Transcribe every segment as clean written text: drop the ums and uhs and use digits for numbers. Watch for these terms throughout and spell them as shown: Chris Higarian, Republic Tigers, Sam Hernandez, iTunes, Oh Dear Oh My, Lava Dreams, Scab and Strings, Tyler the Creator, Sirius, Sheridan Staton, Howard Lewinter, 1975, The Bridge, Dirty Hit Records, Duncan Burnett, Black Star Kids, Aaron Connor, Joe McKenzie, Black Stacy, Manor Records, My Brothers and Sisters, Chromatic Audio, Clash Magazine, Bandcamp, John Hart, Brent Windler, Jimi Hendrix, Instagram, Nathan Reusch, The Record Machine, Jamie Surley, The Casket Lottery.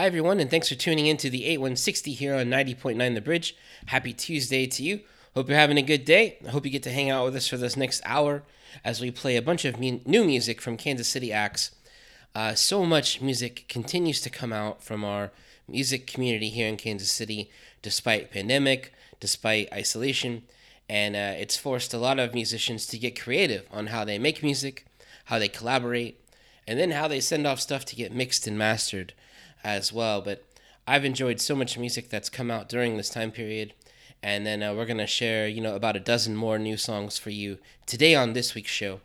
Hi, everyone, and thanks for tuning in to the 8160 here on 90.9 The Bridge. Happy Tuesday to you. Hope you're having a good day. I hope you get to hang out with us for this next hour as we play a bunch of new music from Kansas City acts. So much music continues to come out from our music community here in Kansas City, despite pandemic, despite isolation, and it's forced a lot of musicians to get creative on how they make music, how they collaborate, and then how they send off stuff to get mixed and mastered as well. But I've enjoyed so much music that's come out during this time period, and then we're gonna share about a dozen more new songs for you today on this week's show.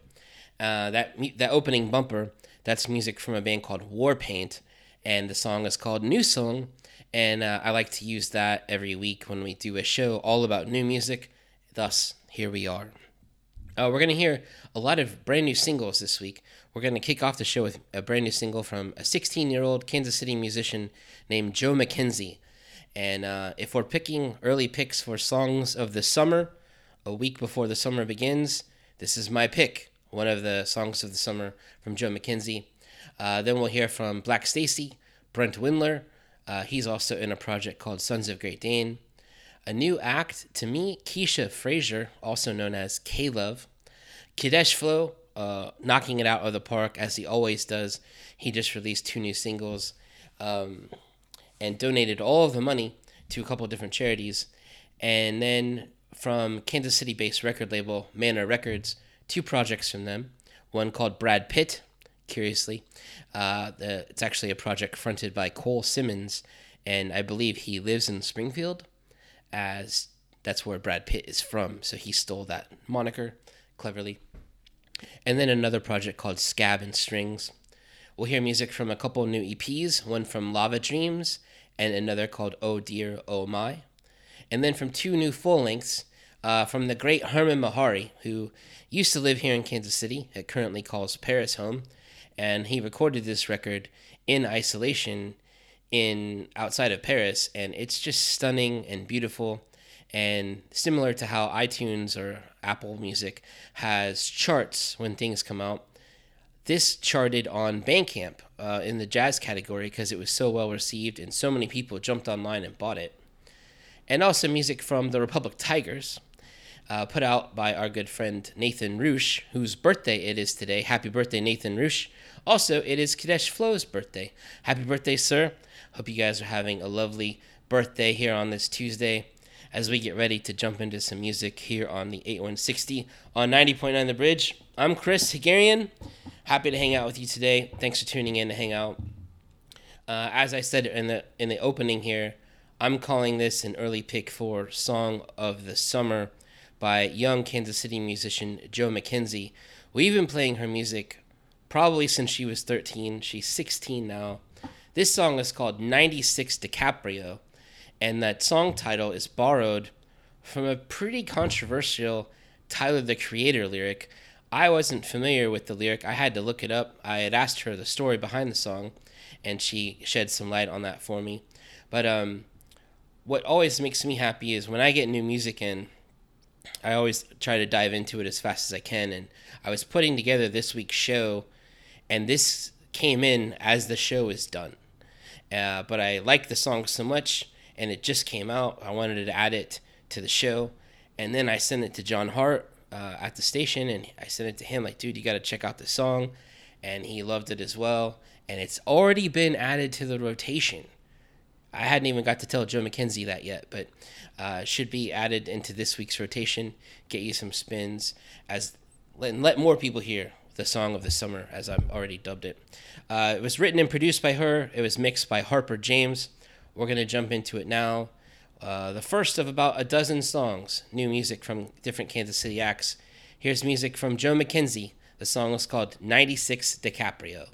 That opening bumper, that's music from a band called Warpaint, and the song is called New Song, and I like to use that every week when we do a show all about new music. Thus, here we are. We're gonna hear a lot of brand new singles this week. We're going to kick off the show with a brand new single from a 16-year-old Kansas City musician named Joe McKenzie. And if we're picking early picks for songs of the summer, a week before the summer begins, this is my pick, one of the songs of the summer from Joe McKenzie. Then we'll hear from Black Stacy, Brent Windler. He's also in a project called Sons of Great Dane. A new act to me, Keisha Frazier, also known as K-Love. Kadesh Flow, knocking it out of the park as he always does. He just released two new singles and donated all of the money to a couple of different charities. And then from Kansas City-based record label Manor Records, two projects from them, one called Brad Pitt, curiously. It's actually a project fronted by Cole Simmons, and I believe he lives in Springfield, as that's where Brad Pitt is from, so he stole that moniker cleverly. And then another project called Scab and Strings. We'll hear music from a couple new EPs, one from Lava Dreams and another called Oh Dear Oh My. And then from two new full-lengths from the great Hermon Mehari, who used to live here in Kansas City, it currently calls Paris home, and he recorded this record in isolation outside of Paris, and it's just stunning and beautiful. And similar to how iTunes or Apple Music has charts when things come out, this charted on Bandcamp in the jazz category because it was so well received and so many people jumped online and bought it. And also music from the Republic Tigers, put out by our good friend Nathan Reusch, whose birthday it is today. Happy birthday, Nathan Reusch. Also, it is Kadesh Flow's birthday. Happy birthday, sir. Hope you guys are having a lovely birthday here on this Tuesday, as we get ready to jump into some music here on the 8160 on 90.9 The Bridge. I'm Chris Higarian. Happy to hang out with you today. Thanks for tuning in to hang out. As I said in the opening here, I'm calling this an early pick for Song of the Summer by young Kansas City musician Joe McKenzie. We've been playing her music probably since she was 13. She's 16 now. This song is called 96 DiCaprio. And that song title is borrowed from a pretty controversial Tyler the Creator lyric. I wasn't familiar with the lyric. I had to look it up. I had asked her the story behind the song, and she shed some light on that for me. But what always makes me happy is when I get new music in, I always try to dive into it as fast as I can. And I was putting together this week's show, and this came in as the show is done. But I like the song so much, and it just came out. I wanted to add it to the show. And then I sent it to John Hart at the station, and I sent it to him like, dude, you got to check out this song. And he loved it as well. And it's already been added to the rotation. I hadn't even got to tell Joe McKenzie that yet, but should be added into this week's rotation. Get you some spins let more people hear the Song of the Summer, as I've already dubbed it. It was written and produced by her. It was mixed by Harper James. We're going to jump into it now. The first of about a dozen songs, new music from different Kansas City acts. Here's music from Joe McKenzie. The song is called 96 DiCaprio.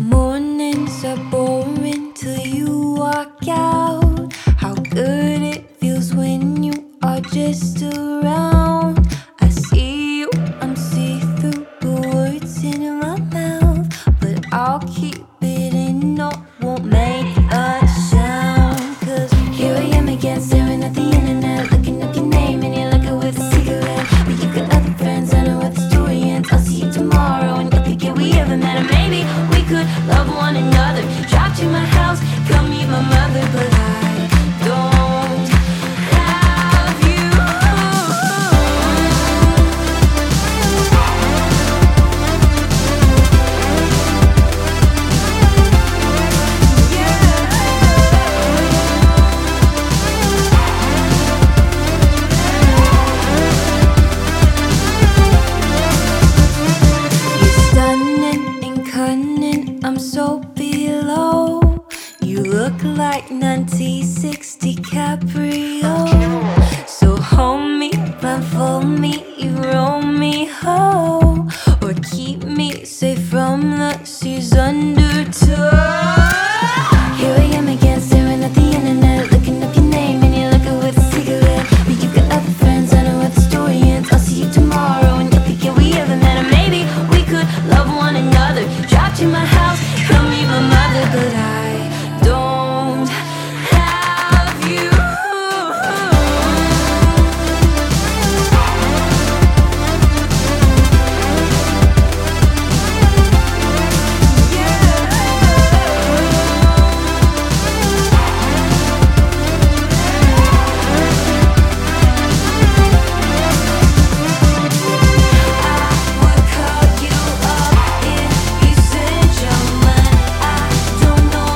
Mornings are boring till you walk out. How good it feels when you are just around. I see you, I'm see-through, the words in my mouth, but I'll keep it in, no, won't make a sound. 'Cause here I am again, staring at the internet, looking up your name and you're looking with a cigarette. But you got other friends, I know where the story ends. I'll see you tomorrow and you'll forget we ever met. Or maybe we could love one another. to my house, come meet my mother, but I don't have you. You're stunning and cunning, I'm so below. You look like 1960 Caprio. So hold me, blindfold me, you roll me home, or keep me safe from the sea's undertow. Here I am again, staring at the internet, looking up your name and you look with a cigarette. But you've got other friends, I know where the story ends. I'll see you tomorrow and you'll think yeah, we ever met, or maybe we could love one another. Dropped you my house, come meet my mother, but I don't have you. I would call you up if you sent your mind. I don't know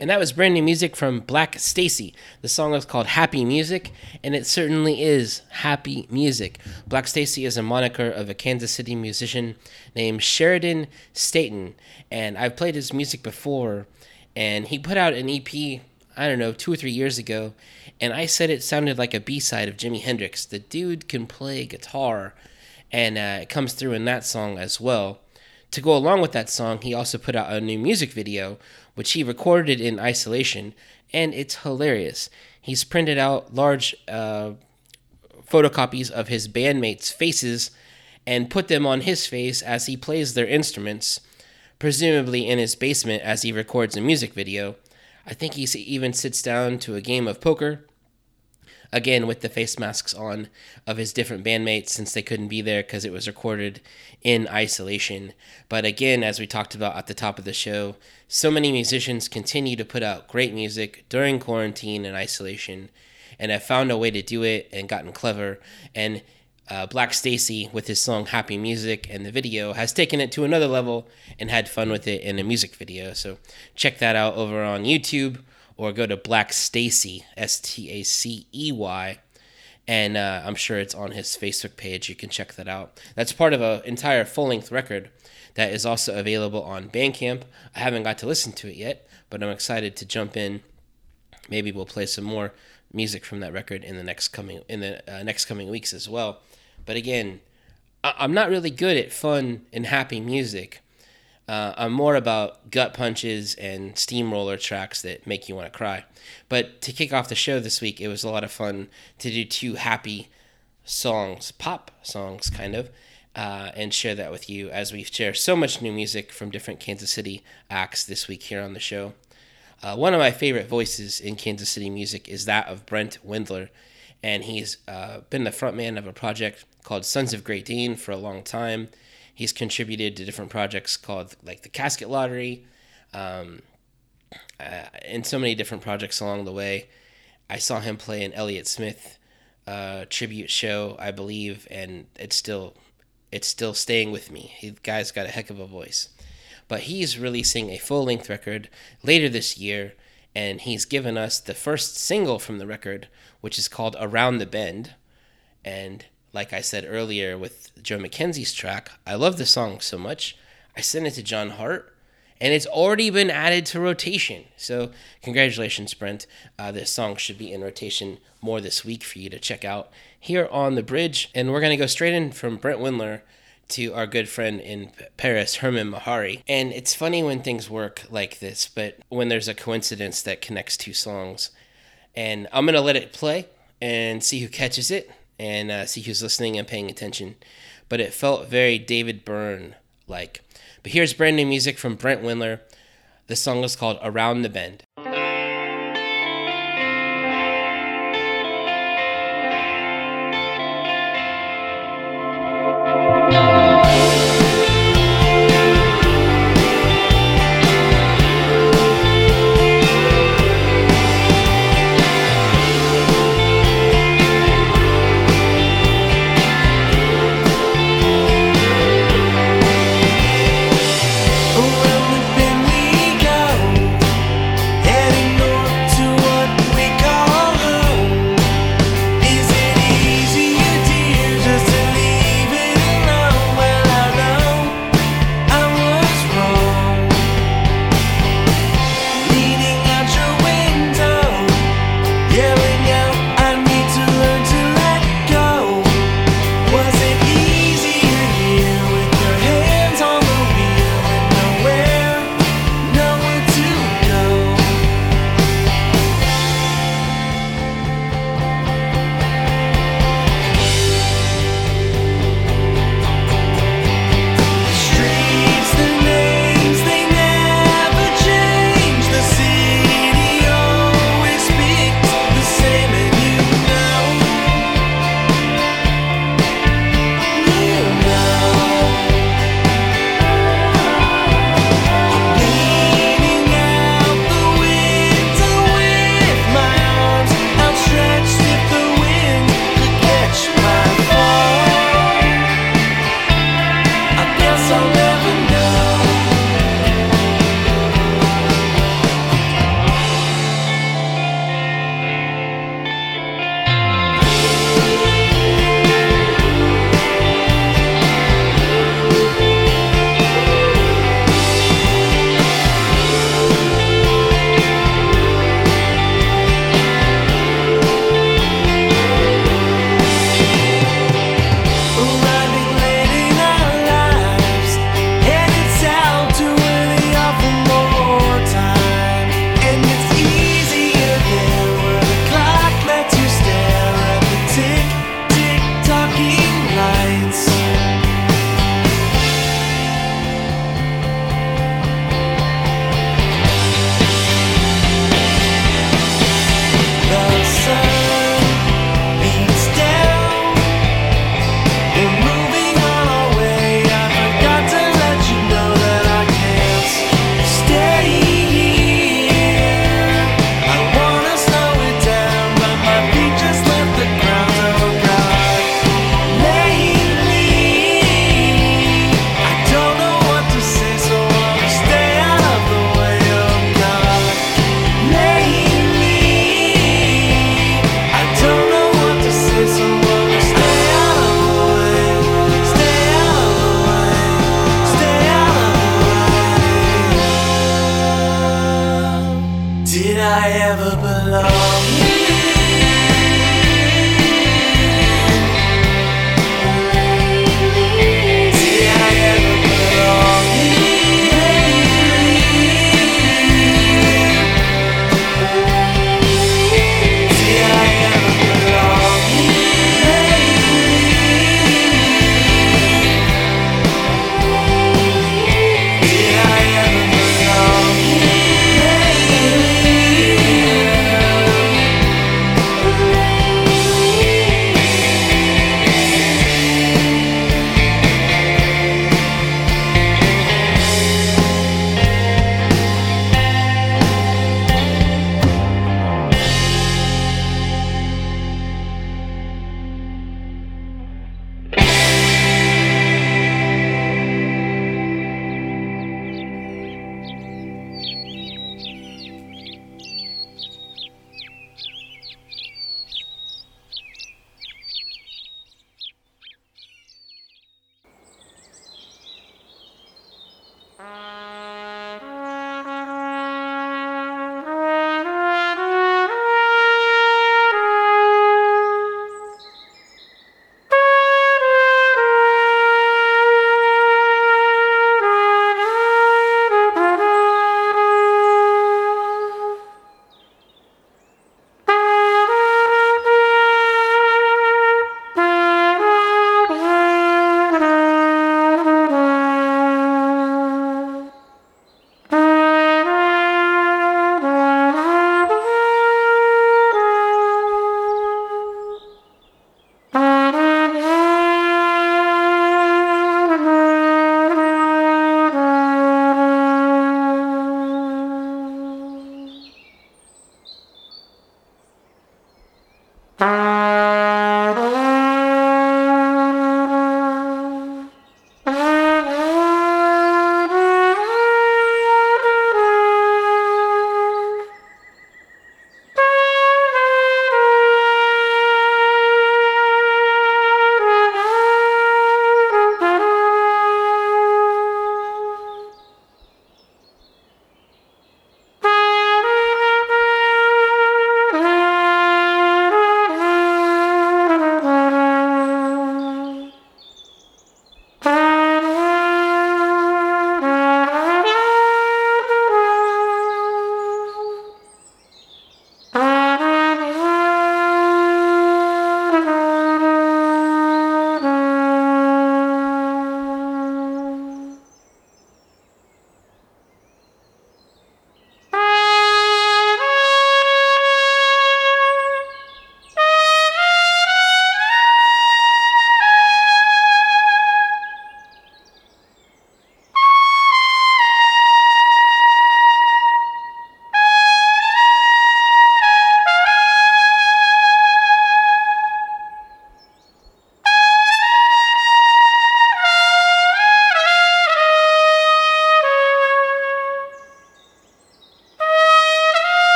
And that was brand new music from Black Stacy. The song is called Happy Music, and it certainly is happy music. Black Stacy is a moniker of a Kansas City musician named Sheridan Staton, and I've played his music before, and he put out an EP, I don't know, 2 or 3 years ago, and I said it sounded like a B-side of Jimi Hendrix. The dude can play guitar, and it comes through in that song as well. To go along with that song, he also put out a new music video, which he recorded in isolation, and it's hilarious. He's printed out large photocopies of his bandmates' faces and put them on his face as he plays their instruments, presumably in his basement as he records a music video. I think he even sits down to a game of poker, again with the face masks on of his different bandmates since they couldn't be there because it was recorded in isolation. But again, as we talked about at the top of the show, so many musicians continue to put out great music during quarantine and isolation, and have found a way to do it and gotten clever. And Black Stacy, with his song Happy Music and the video, has taken it to another level and had fun with it in a music video. So check that out over on YouTube, or go to Black Stacy, S-T-A-C-E-Y, and I'm sure it's on his Facebook page. You can check that out. That's part of an entire full-length record that is also available on Bandcamp. I haven't got to listen to it yet, but I'm excited to jump in. Maybe we'll play some more music from that record in the next coming weeks as well. But again, I'm not really good at fun and happy music. I'm more about gut punches and steamroller tracks that make you want to cry. But to kick off the show this week, it was a lot of fun to do two happy songs, pop songs kind of, and share that with you as we share so much new music from different Kansas City acts this week here on the show. One of my favorite voices in Kansas City music is that of Brent Windler, and he's been the frontman of a project called Sons of Great Dane for a long time. He's contributed to different projects called like The Casket Lottery, and so many different projects along the way. I saw him play an Elliott Smith tribute show, I believe, and it's still staying with me. The guy's got a heck of a voice. But he's releasing a full-length record later this year, and he's given us the first single from the record, which is called Around the Bend. And like I said earlier with Joe McKenzie's track, I love the song so much, I sent it to John Hart, and it's already been added to rotation. So congratulations, Brent. This song should be in rotation more this week for you to check out here on The Bridge. And we're going to go straight in from Brent Windler to our good friend in Paris, Hermon Mehari. And it's funny when things work like this, but when there's a coincidence that connects two songs. And I'm going to let it play and see who catches it and see who's listening and paying attention. But it felt very David Byrne-like. But here's brand new music from Brent Windler. The song is called Around the Bend.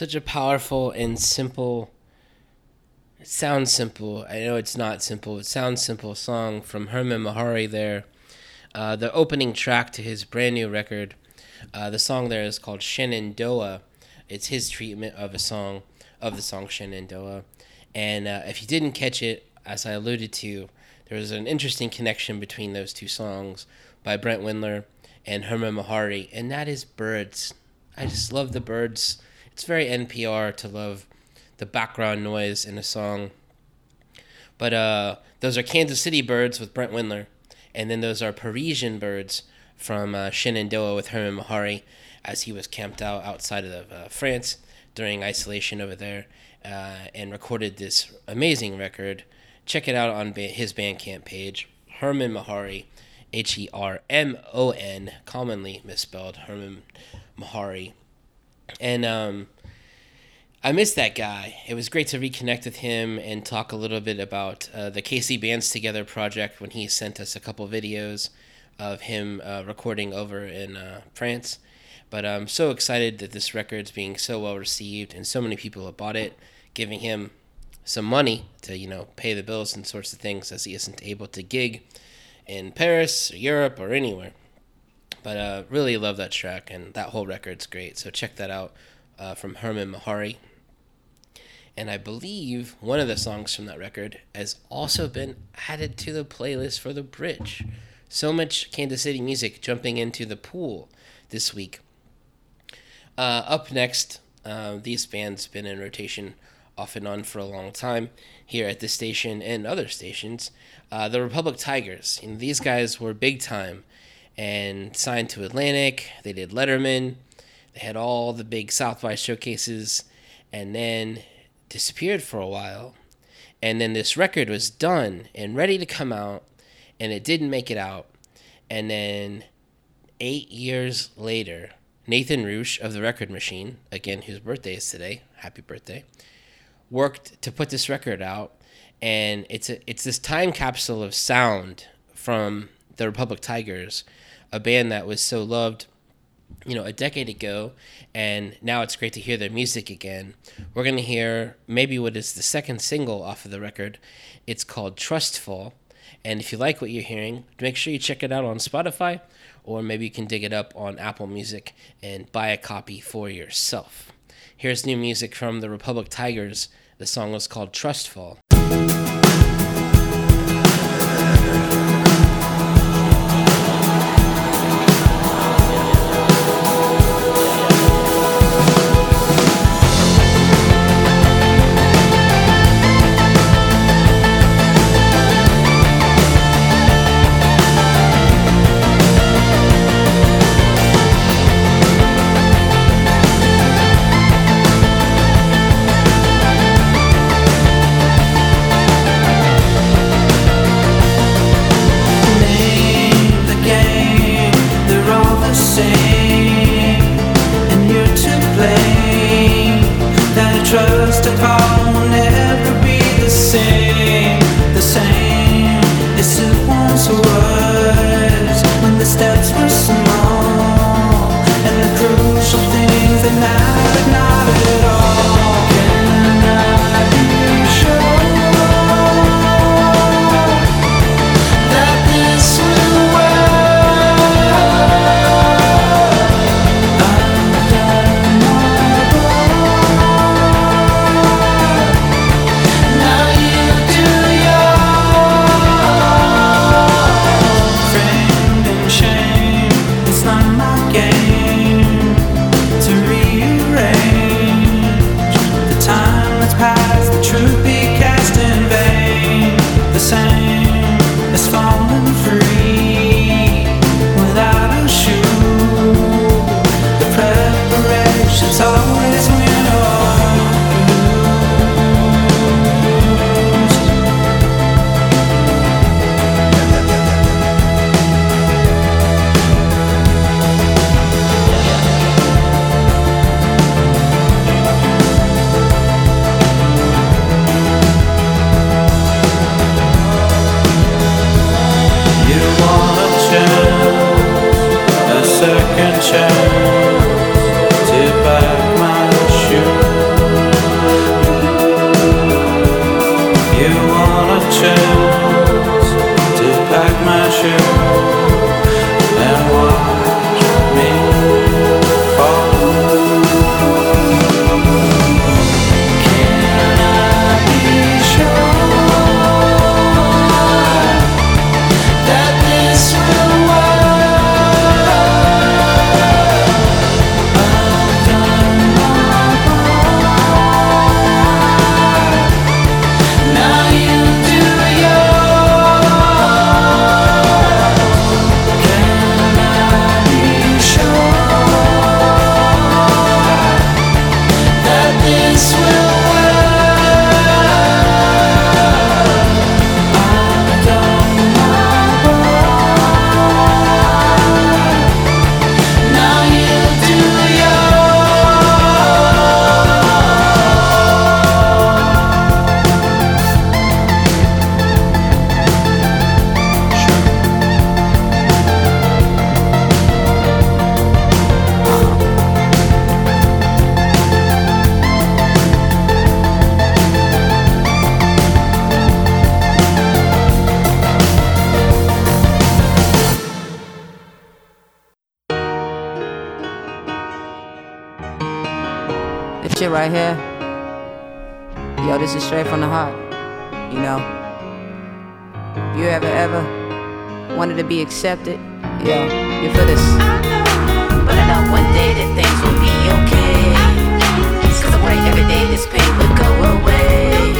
such a powerful and simple, it sounds simple, I know it's not simple, it sounds simple song from Hermon Mehari there. The opening track to his brand new record, the song there is called Shenandoah. It's his treatment of the song Shenandoah. And if you didn't catch it, as I alluded to, there was an interesting connection between those two songs by Brent Windler and Hermon Mehari, and that is birds. I just love the birds. It's very NPR to love the background noise in a song. But those are Kansas City birds with Brent Windler, and then those are Parisian birds from Shenandoah with Hermon Mehari, as he was camped out outside of France during isolation over there, and recorded this amazing record. Check it out on his Bandcamp page, Hermon Mehari, Hermon, commonly misspelled, Hermon Mehari. And I miss that guy. It was great to reconnect with him and talk a little bit about the KC Bands Together project when he sent us a couple videos of him recording over in France. But I'm so excited that this record's being so well received and so many people have bought it, giving him some money to, you know, pay the bills and sorts of things, as he isn't able to gig in Paris or Europe or anywhere. But really love that track, and that whole record's great. So check that out from Hermon Mehari. And I believe one of the songs from that record has also been added to the playlist for The Bridge. So much Kansas City music jumping into the pool this week. Up next, these bands have been in rotation off and on for a long time here at this station and other stations. The Republic Tigers, and these guys were big time and signed to Atlantic. They did Letterman. They had all the big South by showcases and then disappeared for a while. And then this record was done and ready to come out, and it didn't make it out. And then 8 years later, Nathan Reusch of The Record Machine, again, whose birthday is today, happy birthday, worked to put this record out, and it's this time capsule of sound from the Republic Tigers, a band that was so loved, you know, a decade ago, and now it's great to hear their music again. We're going to hear maybe what is the second single off of the record. It's called Trustful, and if you like what you're hearing, make sure you check it out on Spotify, or maybe you can dig it up on Apple Music and buy a copy for yourself. Here's new music from the Republic Tigers. The song was called Trustful. shit right here, yo, this is straight from the heart, you know. If you ever wanted to be accepted, yo, you feel this. I know, but I know one day that things will be okay. It's 'cause I worry every day this pain will go away.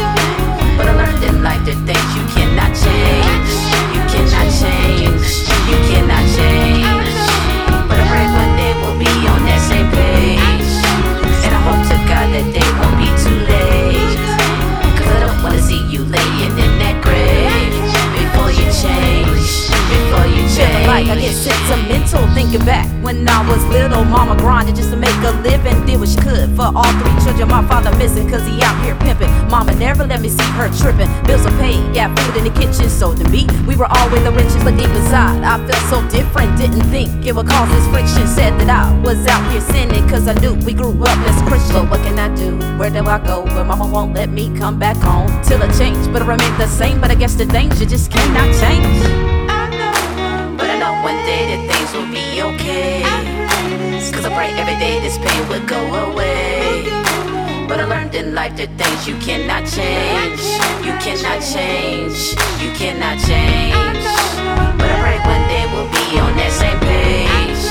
But I learned in life that things you cannot change. You cannot change. You cannot change. But I pray one day we'll be on that same page. And I hope to God that day won't be too late. 'Cause I don't wanna see you laying in that grave. Before you change. Before you change. Like I get sentimental thinking back when I was little. Mama grinded just to make a living, did what she could for all three children. My father missing 'cause he out here pimping. Mama never let me see her tripping. Bills are paid, yeah, food in the kitchen. So to me, we were always the riches, but deep inside I felt so different. Didn't think it would cause this friction. Said that I was out here sinning 'cause I knew we grew up as Christians. But what can I do? Where do I go? Where mama won't let me come back home. Till I change, but I remain the same. But I guess the danger just cannot change. One day that things will be okay. 'Cause I pray every day this pain will go away. But I learned in life that things you cannot change. You cannot change. You cannot change. But I pray one day we'll be on that same page.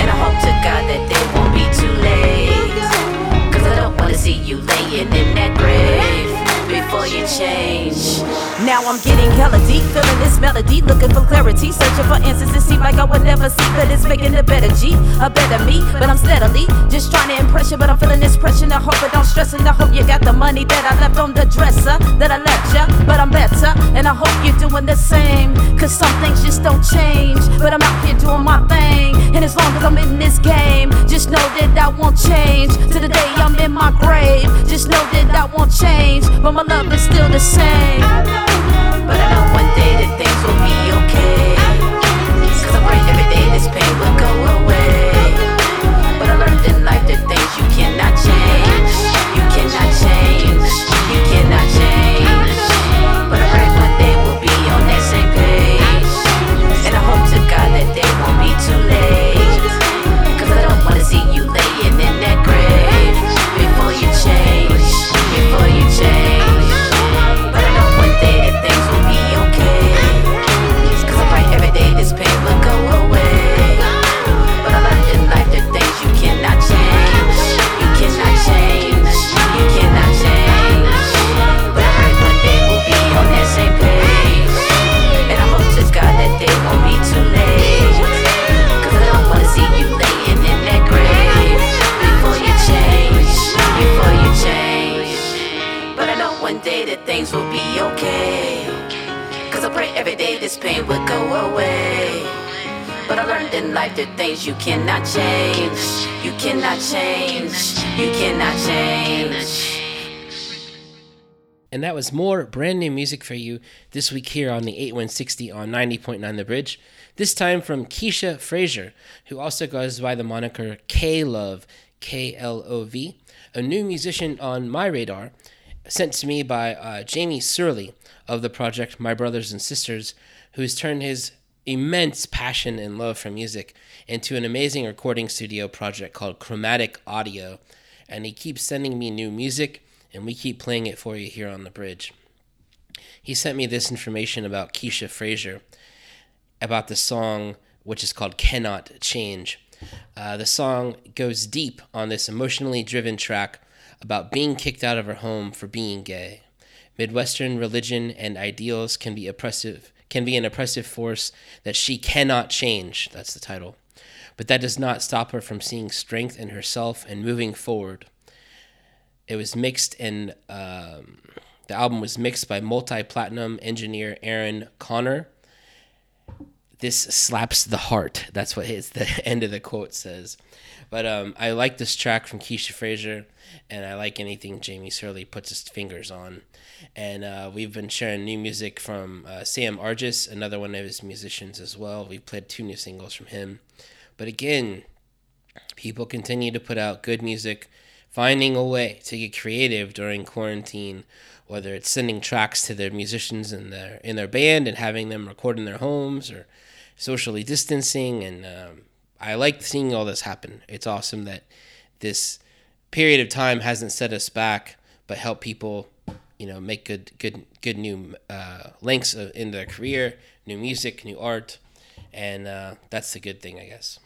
And I hope to God that they won't be too late. 'Cause I don't wanna see you laying in that grave. Before you change. Now I'm getting hella deep, feeling this melody, looking for clarity, searching for answers. It seems like I would never see, but it's making a better G, a better me. But I'm steadily just trying to impress you, but I'm feeling this pressure. I hope I don't stress, and I hope you got the money that I left on the dresser, that I left you. But I'm better, and I hope you're doing the same. 'Cause some things just don't change, but I'm out here doing my thing. And as long as I'm in this game, just know that I won't change. To the day I'm in my grave, just know that I won't change. But my love is still the same. But I know one day that things will be okay. 'Cause I pray every day this pain will go away. But I learned in life that things you cannot change. You cannot change. You cannot change. But I pray one day we'll be on that same page. And I hope to God that day won't be too late. 'Cause I don't wanna see you laying in that grave. Before you change. Before you change. Things will be okay. 'Cause I pray every day this pain will go away. But I learned in life that things you cannot change. You cannot change. You cannot change. And that was more brand new music for you this week here on the 8160 on 90.9 The Bridge. This time from Keisha Frazier, who also goes by the moniker K-Love, K-L-O-V, a new musician on my radar, sent to me by Jamie Surley of the project My Brothers and Sisters, who's turned his immense passion and love for music into an amazing recording studio project called Chromatic Audio, and he keeps sending me new music, and we keep playing it for you here on The Bridge. He sent me this information about Keisha Frazier, about the song, which is called Cannot Change. The song goes deep on this emotionally driven track about being kicked out of her home for being gay. Midwestern religion and ideals can be an oppressive force that she cannot change, that's the title. But that does not stop her from seeing strength in herself and moving forward. It was mixed and the album was mixed by multi-platinum engineer Aaron Connor. This slaps the heart. That's what the end of the quote says. But I like this track from Keisha Frazier, and I like anything Jamie Surley puts his fingers on. And we've been sharing new music from Sam Argis, another one of his musicians as well. We played 2 new singles from him. But again, people continue to put out good music, finding a way to get creative during quarantine, whether it's sending tracks to their musicians in their band and having them record in their homes, or socially distancing. And I like seeing all this happen. It's awesome that this period of time hasn't set us back, but help people, you know, make good new links in their career, new music, new art, and that's the good thing, I guess.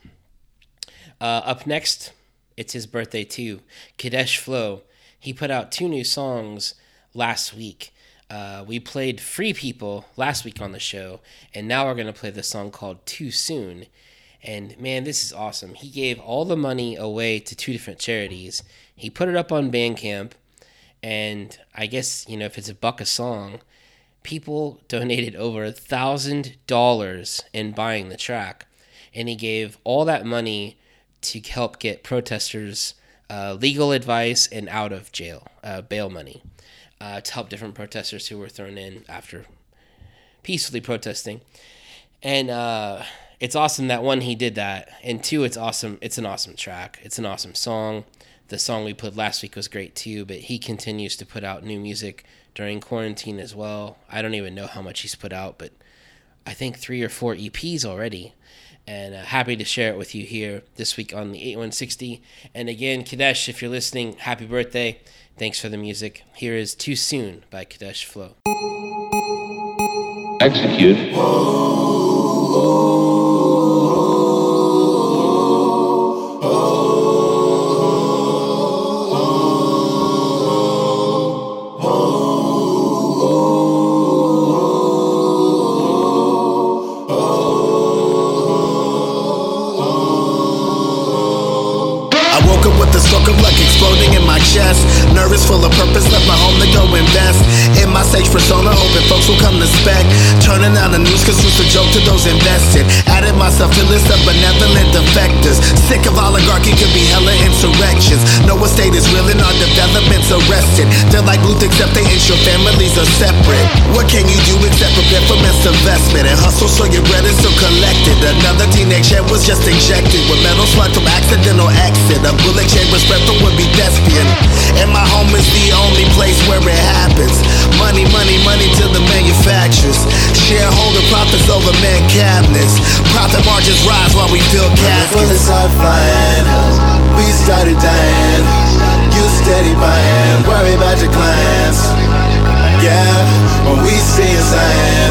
Up next, it's his birthday too, Kadesh Flow. He put out 2 new songs last week. We played Free People last week on the show, and now we're going to play the song called Too Soon. And man, this is awesome. He gave all the money away to 2 different charities. He put it up on Bandcamp, and I guess, you know, if it's $1 a song, people donated over $1,000 in buying the track. And he gave all that money to help get protesters legal advice and out of jail, bail money, to help different protesters who were thrown in after peacefully protesting. And it's awesome that, 1, he did that, and 2, it's awesome. It's an awesome track. It's an awesome song. The song we played last week was great too, but he continues to put out new music during quarantine as well. I don't even know how much he's put out, but I think 3 or 4 EPs already. And happy to share it with you here this week on the 8160. And again, Kadesh, if you're listening, happy birthday. Thanks for the music. Here is Too Soon by Kadesh Flow. Execute. Chest, nervous, full of purpose, left my home to go invest in my sage persona, hoping folks will come to spec. Turning on the news, cause it's a joke to those invested. Added myself to list of benevolent defectors. Sick of oligarchy, could be hella insurrections. No estate is real and our development's arrested. They're like Ruth, except they ain't, your families are separate. What can you do except prepare for misinvestment and hustle so your bread is still collected? Another teenage head was just injected with metal slug from accidental exit. A bullet chamber's breath would be thespian. And my home is the only place where it happens. Money, money, money to the manufacturers. Shareholder profits over man cabinets. Profit margins rise while we fill caskets. Well, it's all fine. We started dying. You steady buying. Worry about your clients. Yeah, when we see a sign.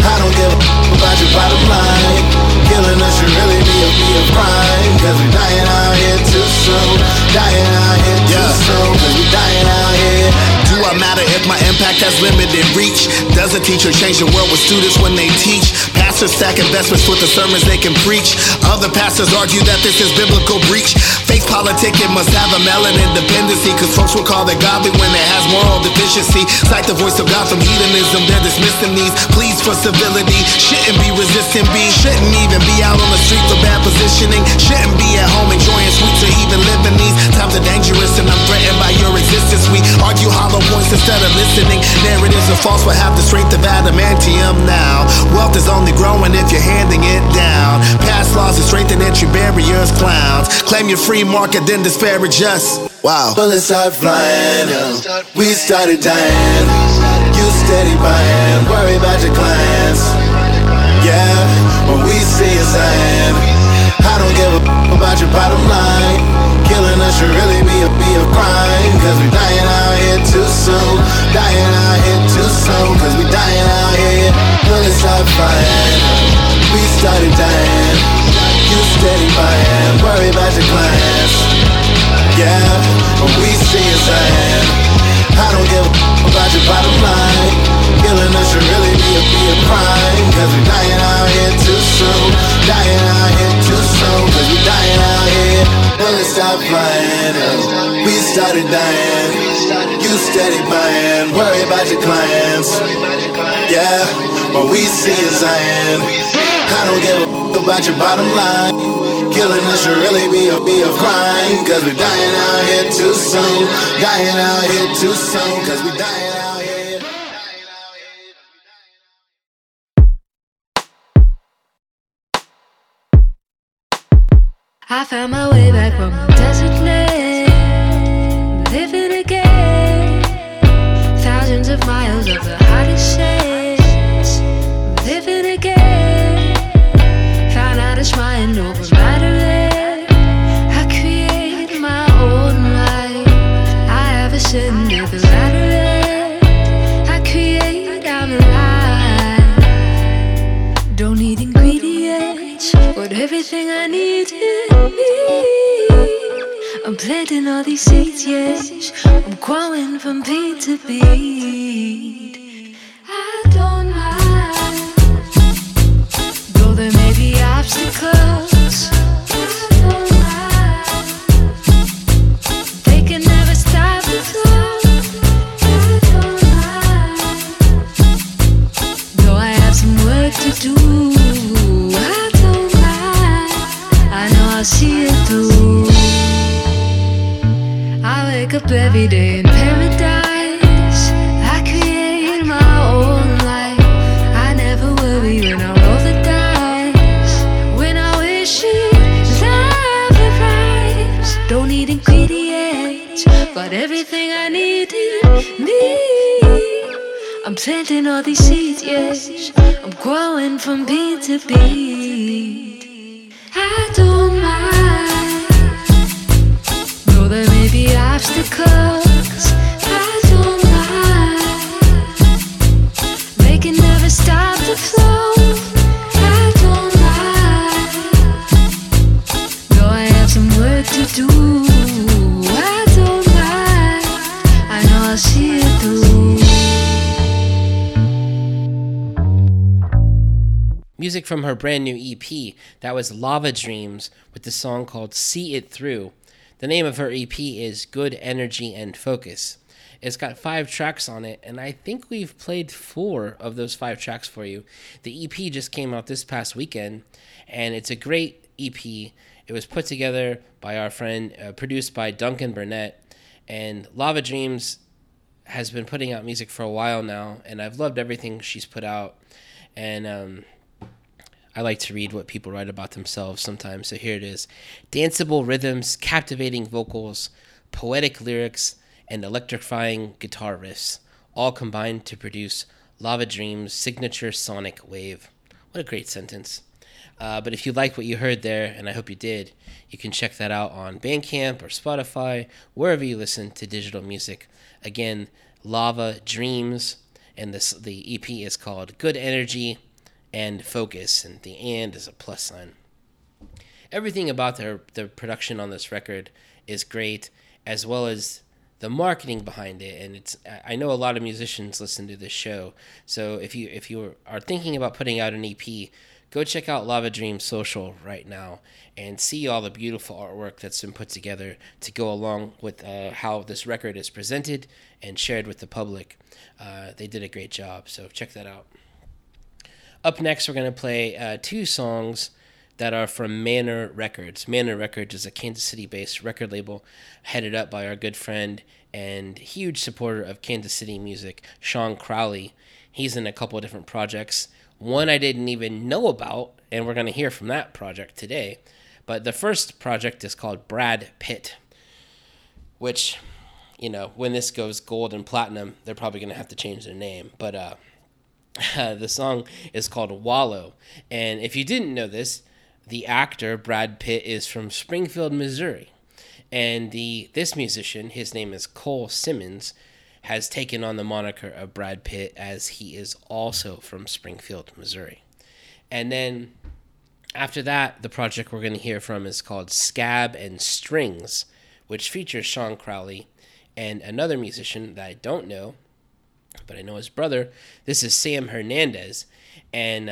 I don't give a about your bottom line. Killing us should really be a crime. Cause we're dying out here too soon. Dying out here too soon. Cause we're dying out here. Do I matter if my impact has limited reach? Does a teacher change the world with students when they teach? Pastors stack investments with the sermons they can preach. Other pastors argue that this is biblical breach. Fake politic, it must have a melanin dependency. Cause folks will call it godly when it has moral deficiency. It's like the voice of God from hedonism, they're dismissing these pleas for civility. Shouldn't be resisting bees, shouldn't even be out on the street for bad positioning. Shouldn't be at home enjoying sweets or even living these. Times are dangerous and I'm threatened by your existence. We argue hollow points instead of listening. Narratives are false, but have the strength of adamantium now. Wealth is only growing if you're handing it down. Past laws and strength and entry barriers, clowns. Claim your free market, then disparage us. Wow. Bullets start flying, we started dying. You steady buying, worry about your clients. Yeah, when we see a sign. I don't give a about your bottom line. Killing us should really be a crime. Cause we dying out here too soon. Dying out here too soon. Cause we dying out here. Bullets start flying, we started dying. You steady buying, worry about your clients. Yeah, when we see a sign. I don't give a about your bottom line. Killing us should really be a crime. Cause we're dying out here too soon. Dying out here too soon. Cause we're dying out here. Bullets stop flying. We started dying. You steady buying. Worry about your clients. Yeah, when we see a sign. I don't give a about your bottom line. Killing us should really be a crime. Cause we're dying out here too soon. Dying out here too soon. Cause we're dying out here. I found my way back from the desert land. Living again. Thousands of miles of the hottest sands. Living again. Found out it's mine over. I created my own life. everything I need in me. I'm planting all these seeds, yes, I'm growing from beat to beat. I don't mind, though there may be obstacles. I don't mind, they can never stop the flow. I don't mind, though I have some work to do. I'll see it through. I wake up every day in paradise. I create my own life. I never worry when I roll the dice. When I wish it, love arrives. Don't need ingredients, but everything I need in me. I'm planting all these seeds, yes, I'm growing from beat to beat. I don't mind, though there may be obstacles. I don't mind, they can never stop the flow. I don't mind, though I have some work to do. I don't mind, I know I'll see it through. Music from her brand new EP, that was Lava Dreams, with the song called See It Through. The name of her EP is Good Energy and Focus. It's got 5 tracks on it, and I think we've played 4 of those 5 tracks for you. The EP just came out this past weekend, and it's a great EP. It was put together by our friend, produced by Duncan Burnett, and Lava Dreams has been putting out music for a while now, and I've loved everything she's put out, and I like to read what people write about themselves sometimes, so here it is. Danceable rhythms, captivating vocals, poetic lyrics, and electrifying guitar riffs, all combined to produce Lava Dreams' signature sonic wave. What a great sentence. But if you like what you heard there, and I hope you did, you can check that out on Bandcamp or Spotify, wherever you listen to digital music. Again, Lava Dreams, and the EP is called Good Energy and Focus, and the "and" is a plus sign. Everything about the production on this record is great, as well as the marketing behind it. And it's, I know a lot of musicians listen to this show, so if you are thinking about putting out an EP, go check out Lava Dream Social right now and see all the beautiful artwork that's been put together to go along with how this record is presented and shared with the public. They did a great job, so check that out. Up next, we're going to play 2 songs that are from Manor Records. Manor Records is a Kansas City-based record label headed up by our good friend and huge supporter of Kansas City music, Sean Crowley. He's in a couple of different projects. One I didn't even know about, and we're going to hear from that project today. But the first project is called Brad Pitt, which, you know, when this goes gold and platinum, they're probably going to have to change their name. But the song is called Wallow, and if you didn't know this, the actor Brad Pitt is from Springfield, Missouri, and this musician, his name is Cole Simmons, has taken on the moniker of Brad Pitt, as he is also from Springfield, Missouri. And then after that, the project we're going to hear from is called Scab and Strings, which features Sean Crowley and another musician that I don't know, but I know his brother. This is Sam Hernandez, and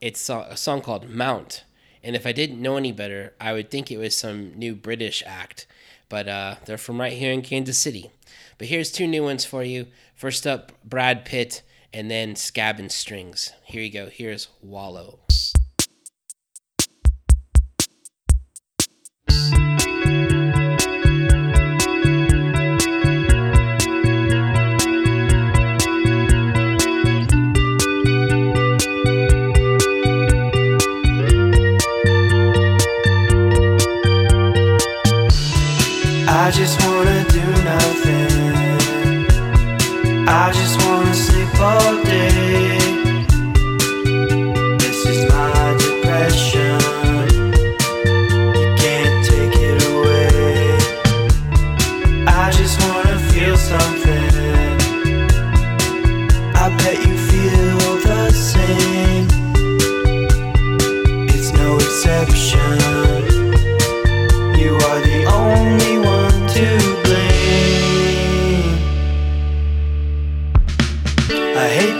it's a song called Mount. And if I didn't know any better, I would think it was some new British act, but they're from right here in Kansas City. But here's 2 new ones for you. First up, Brad Pitt, and then Scab and Strings. Here you go. Here's Wallow. I just wanna do nothing, I just wanna sleep all day. This is my depression, you can't take it away. I just wanna feel something, I bet you feel the same. It's no exception.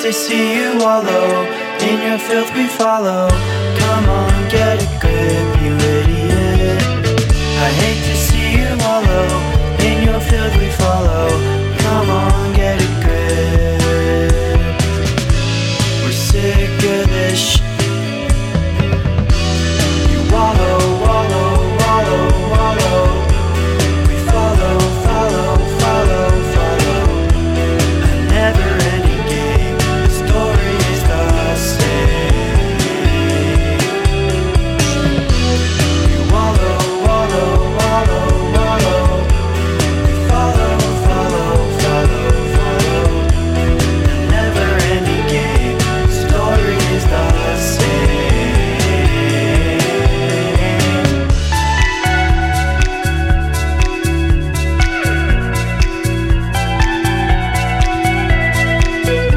to see you wallow. In your filth we follow. Come on, get a grip, you idiot. I hate to see you wallow. In your filth we follow. Come on, get a grip. We're sick of this shit. You wallow, wallow, wallow, wallow. We follow, follow, follow, follow. A never-ending game. The story is the same. You wallow, wallow, wallow, wallow. We follow, follow, follow, follow. A never-ending game. The story is the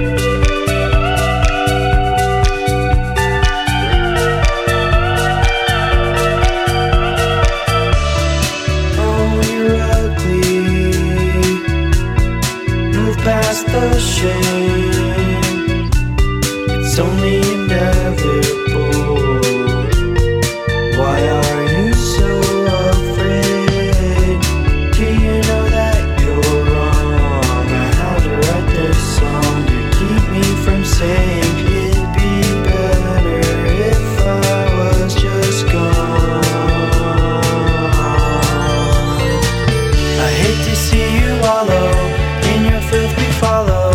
same. Oh, you're ugly. Move past the shame. It's only inevitable. Why are you so afraid? Do you know that you're wrong? I had to write this song to keep me from saying it'd be better if I was just gone. I hate to see you wallow. In your filth we follow.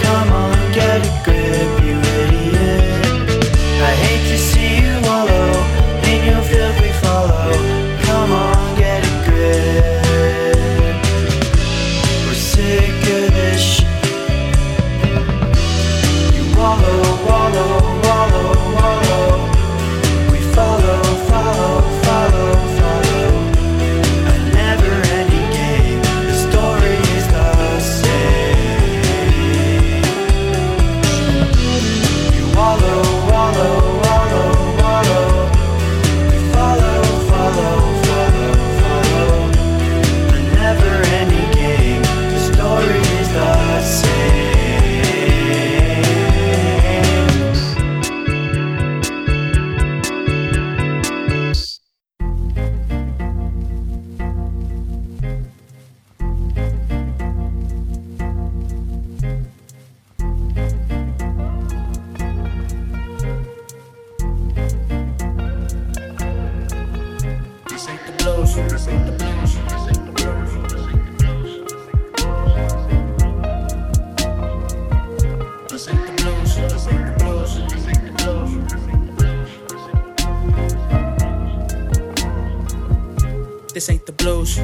Come on, get a grip, you idiot. I hate to see you wallow. In your filth we follow. Come on, get a grip. We're sick of this shit. You wallow, wallow, wallow, wallow. We follow, follow, follow, follow. A never-ending game. The story is the same. You wallow, wallow, wallow, wallow. We follow, follow, follow, follow. A never-ending game. The story is the same. This ain't the blues.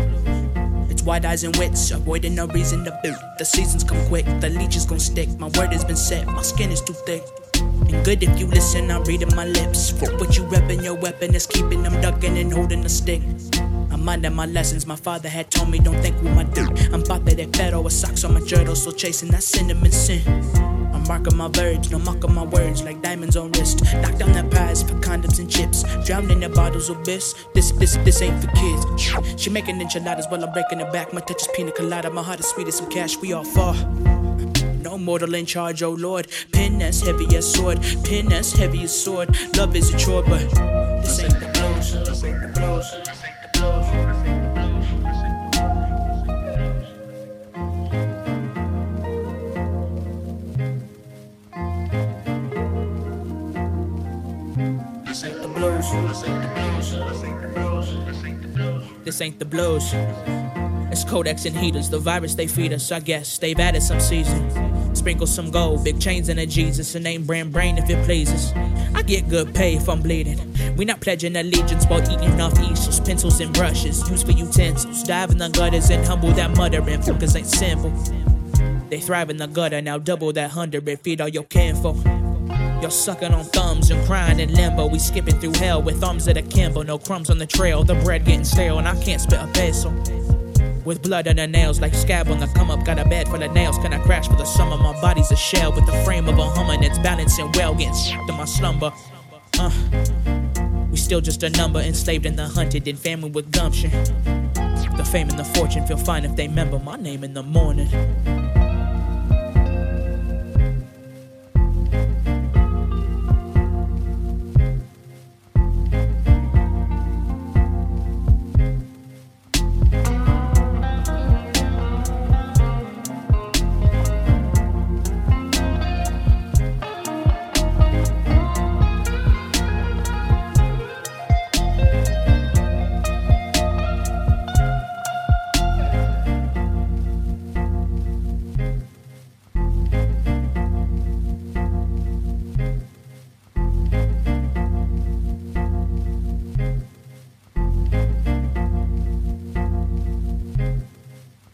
It's wide eyes and wits, avoiding no reason to boot. The seasons come quick, the leeches gon' stick. My word has been set, my skin is too thick. And good if you listen, I'm reading my lips. For what you reppin', your weapon is keeping them ducking and holding the stick. I'm minding my lessons, my father had told me, don't think with my dude. I'm parte de perro, with socks on my girdle, so chasing that cinnamon sin. I'm marking my verbs, no mock of my words, like diamonds on wrist. Knock down that prize for condoms and chips, drowned in the bottles of this. This ain't for kids. She making enchiladas while I'm breaking her back. My touch is pina colada, my heart is sweet as some cash, we all fall. No mortal in charge, oh Lord. Pin that's heavy as sword, pin that's heavy as sword. Love is a chore, but this ain't the blues, this ain't the blues. This ain't the blues. This ain't the blues. This ain't the blues. This ain't the blues. This ain't the blues. It's codex and heaters, the virus they feed us. I guess they've added some season. Sprinkle some gold, big chains in a Jesus, and name brand brain if it pleases. I get good pay if I'm bleeding. We not pledging allegiance while eating off easels, pencils and brushes, used for utensils. Dive in the gutters and humble that muttering, fuckers ain't simple. They thrive in the gutter, now double that 100 and feed all your kinfolk. You're sucking on thumbs and crying in limbo. We skipping through hell with arms at a Kimbo. No crumbs on the trail, the bread getting stale, and I can't spit a peso. With blood on the nails, like scab on the come up. Got a bed for the nails, can I crash for the summer? My body's a shell with the frame of a Hummer, and it's balancing well, getting sh**ed in my slumber. We still just a number, enslaved in the hunted, in family with gumption. The fame and the fortune feel fine if they remember my name in the morning.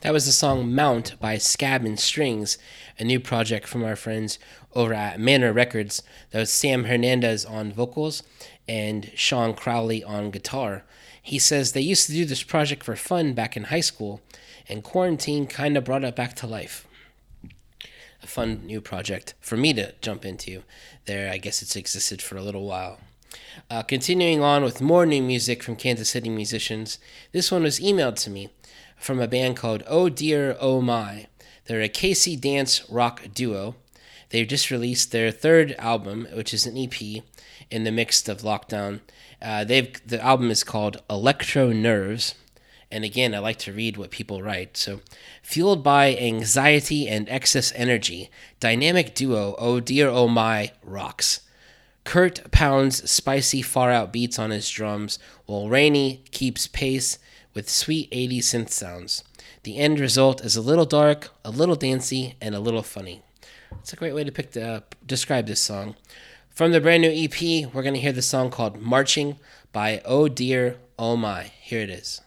That was the song Mount by Scab and Strings, a new project from our friends over at Manor Records. That was Sam Hernandez on vocals and Sean Crowley on guitar. He says they used to do this project for fun back in high school, and quarantine kind of brought it back to life. A fun new project for me to jump into there. I guess it's existed for a little while. Continuing on with more new music from Kansas City musicians, this one was emailed to me from a band called Oh Dear Oh My. They're a KC dance rock duo. They've just released their third album, which is an EP, in the midst of lockdown. The album is called Electro Nerves. And again, I like to read what people write. So, fueled by anxiety and excess energy, dynamic duo Oh Dear Oh My rocks. Kurt pounds spicy far-out beats on his drums, while Rainey keeps pace with sweet 80s synth sounds. The end result is a little dark, a little dancey, and a little funny. It's a great way to describe this song. From the brand new EP, we're going to hear the song called Marching by Oh Dear Oh My. Here it is.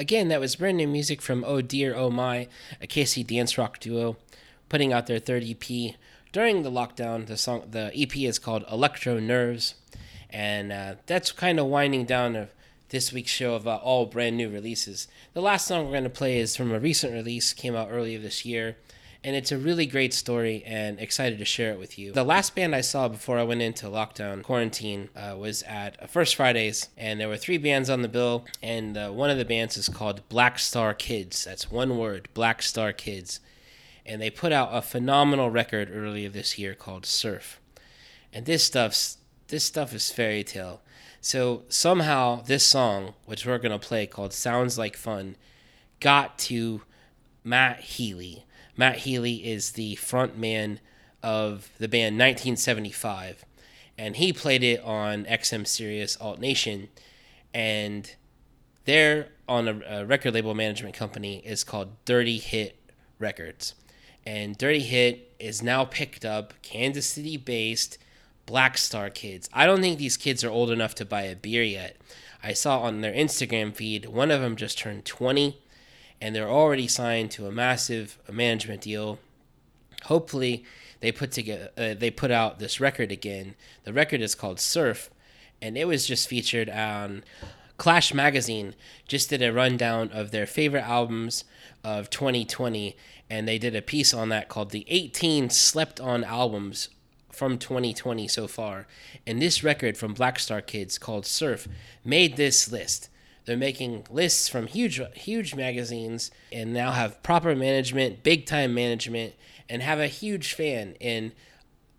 Again, that was brand new music from Oh Dear Oh My, a KC dance rock duo, putting out their third EP during the lockdown. The EP is called Electro Nerves, and that's kind of winding down of this week's show of all brand new releases. The last song we're going to play is from a recent release, came out earlier this year, and it's a really great story and excited to share it with you. The last band I saw before I went into lockdown quarantine was at First Fridays, and there were three bands on the bill, and one of the bands is called Black Star Kids. That's one word, Black Star Kids. And they put out a phenomenal record earlier this year called Surf. And this stuff is fairy tale. So somehow this song, which we're going to play called Sounds Like Fun, got to Matt Healy. Matt Healy is the front man of the band 1975, and he played it on XM Sirius Alt Nation, and they're on a record label management company is called Dirty Hit Records, and Dirty Hit is now picked up Kansas City-based Black Star Kids. I don't think these kids are old enough to buy a beer yet. I saw on their Instagram feed, one of them just turned 20, and they're already signed to a massive management deal. Hopefully, they put together, they put out this record again. The record is called Surf, and it was just featured on Clash Magazine. Just did a rundown of their favorite albums of 2020, and they did a piece on that called The 18 Slept On Albums from 2020 so far. And this record from Black Star Kids called Surf made this list. They're making lists from huge magazines and now have proper management, big-time management, and have a huge fan in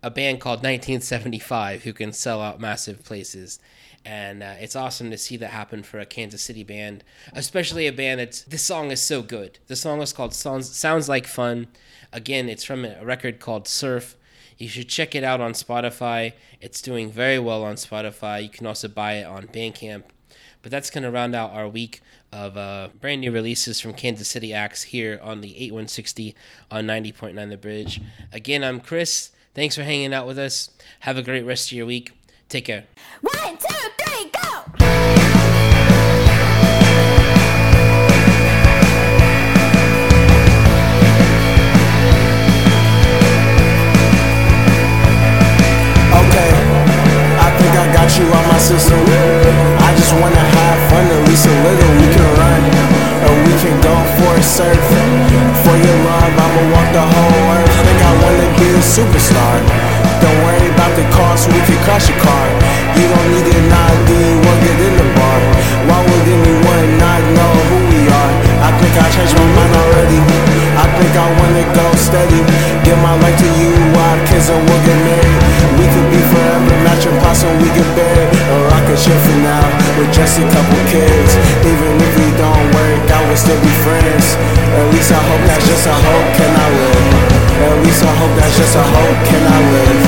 a band called 1975 who can sell out massive places. And it's awesome to see that happen for a Kansas City band, especially a band that's... This song is so good. The song is called Sounds Like Fun. Again, it's from a record called Surf. You should check it out on Spotify. It's doing very well on Spotify. You can also buy it on Bandcamp. But that's going to round out our week of brand new releases from Kansas City acts here on the 8160 on 90.9 The Bridge. Again, I'm Chris. Thanks for hanging out with us. Have a great rest of your week. Take care. 1, 2, 3, go! You are my sister. I just wanna have fun at least a little. We can run or we can go for a surf. For your love, I'ma walk the whole earth. Think I wanna be a superstar. Don't worry about the cost, we can crash a car. You don't need an ID, we'll get in the bar. Why would anyone not know who we are? I think I changed my mind already. I think I wanna go steady. Give my life to you, our kids, and we'll get married. We could be forever, match and pass when we get buried. Or I could shit for now with just a couple kids. Even if we don't work, I would still be friends. At least I hope that's just a hope, can I live? At least I hope that's just a hope, can I live?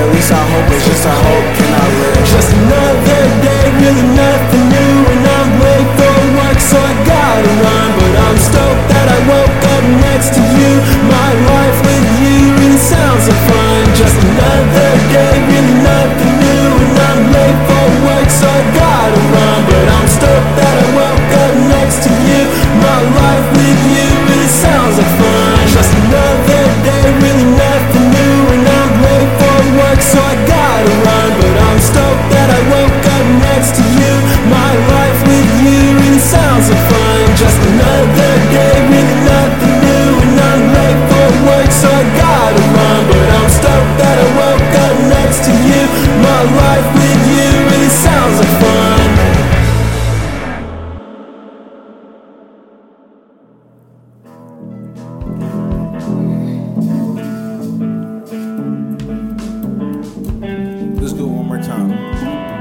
At least I hope it's just a hope, can I live? Just another day, really nothing new. And I'm late for work, so I gotta run. But I'm stoked that I woke up next to you. My life with you really sounds so fun. Just another day, really nothing new. And I'm late for work, so I gotta run. But I'm stoked that I woke up next to you. My life with you really sounds so fun. Just another day, really nothing new. And I'm late for work, so I gotta run. But I'm stoked that I woke up next to you. My life with you really sounds so fun. Just another day, really nothing new. And I'm late for work, so I gotta run. But I'm stoked that I woke up next to you. My life with you really sounds so fun. Let's do it one more time.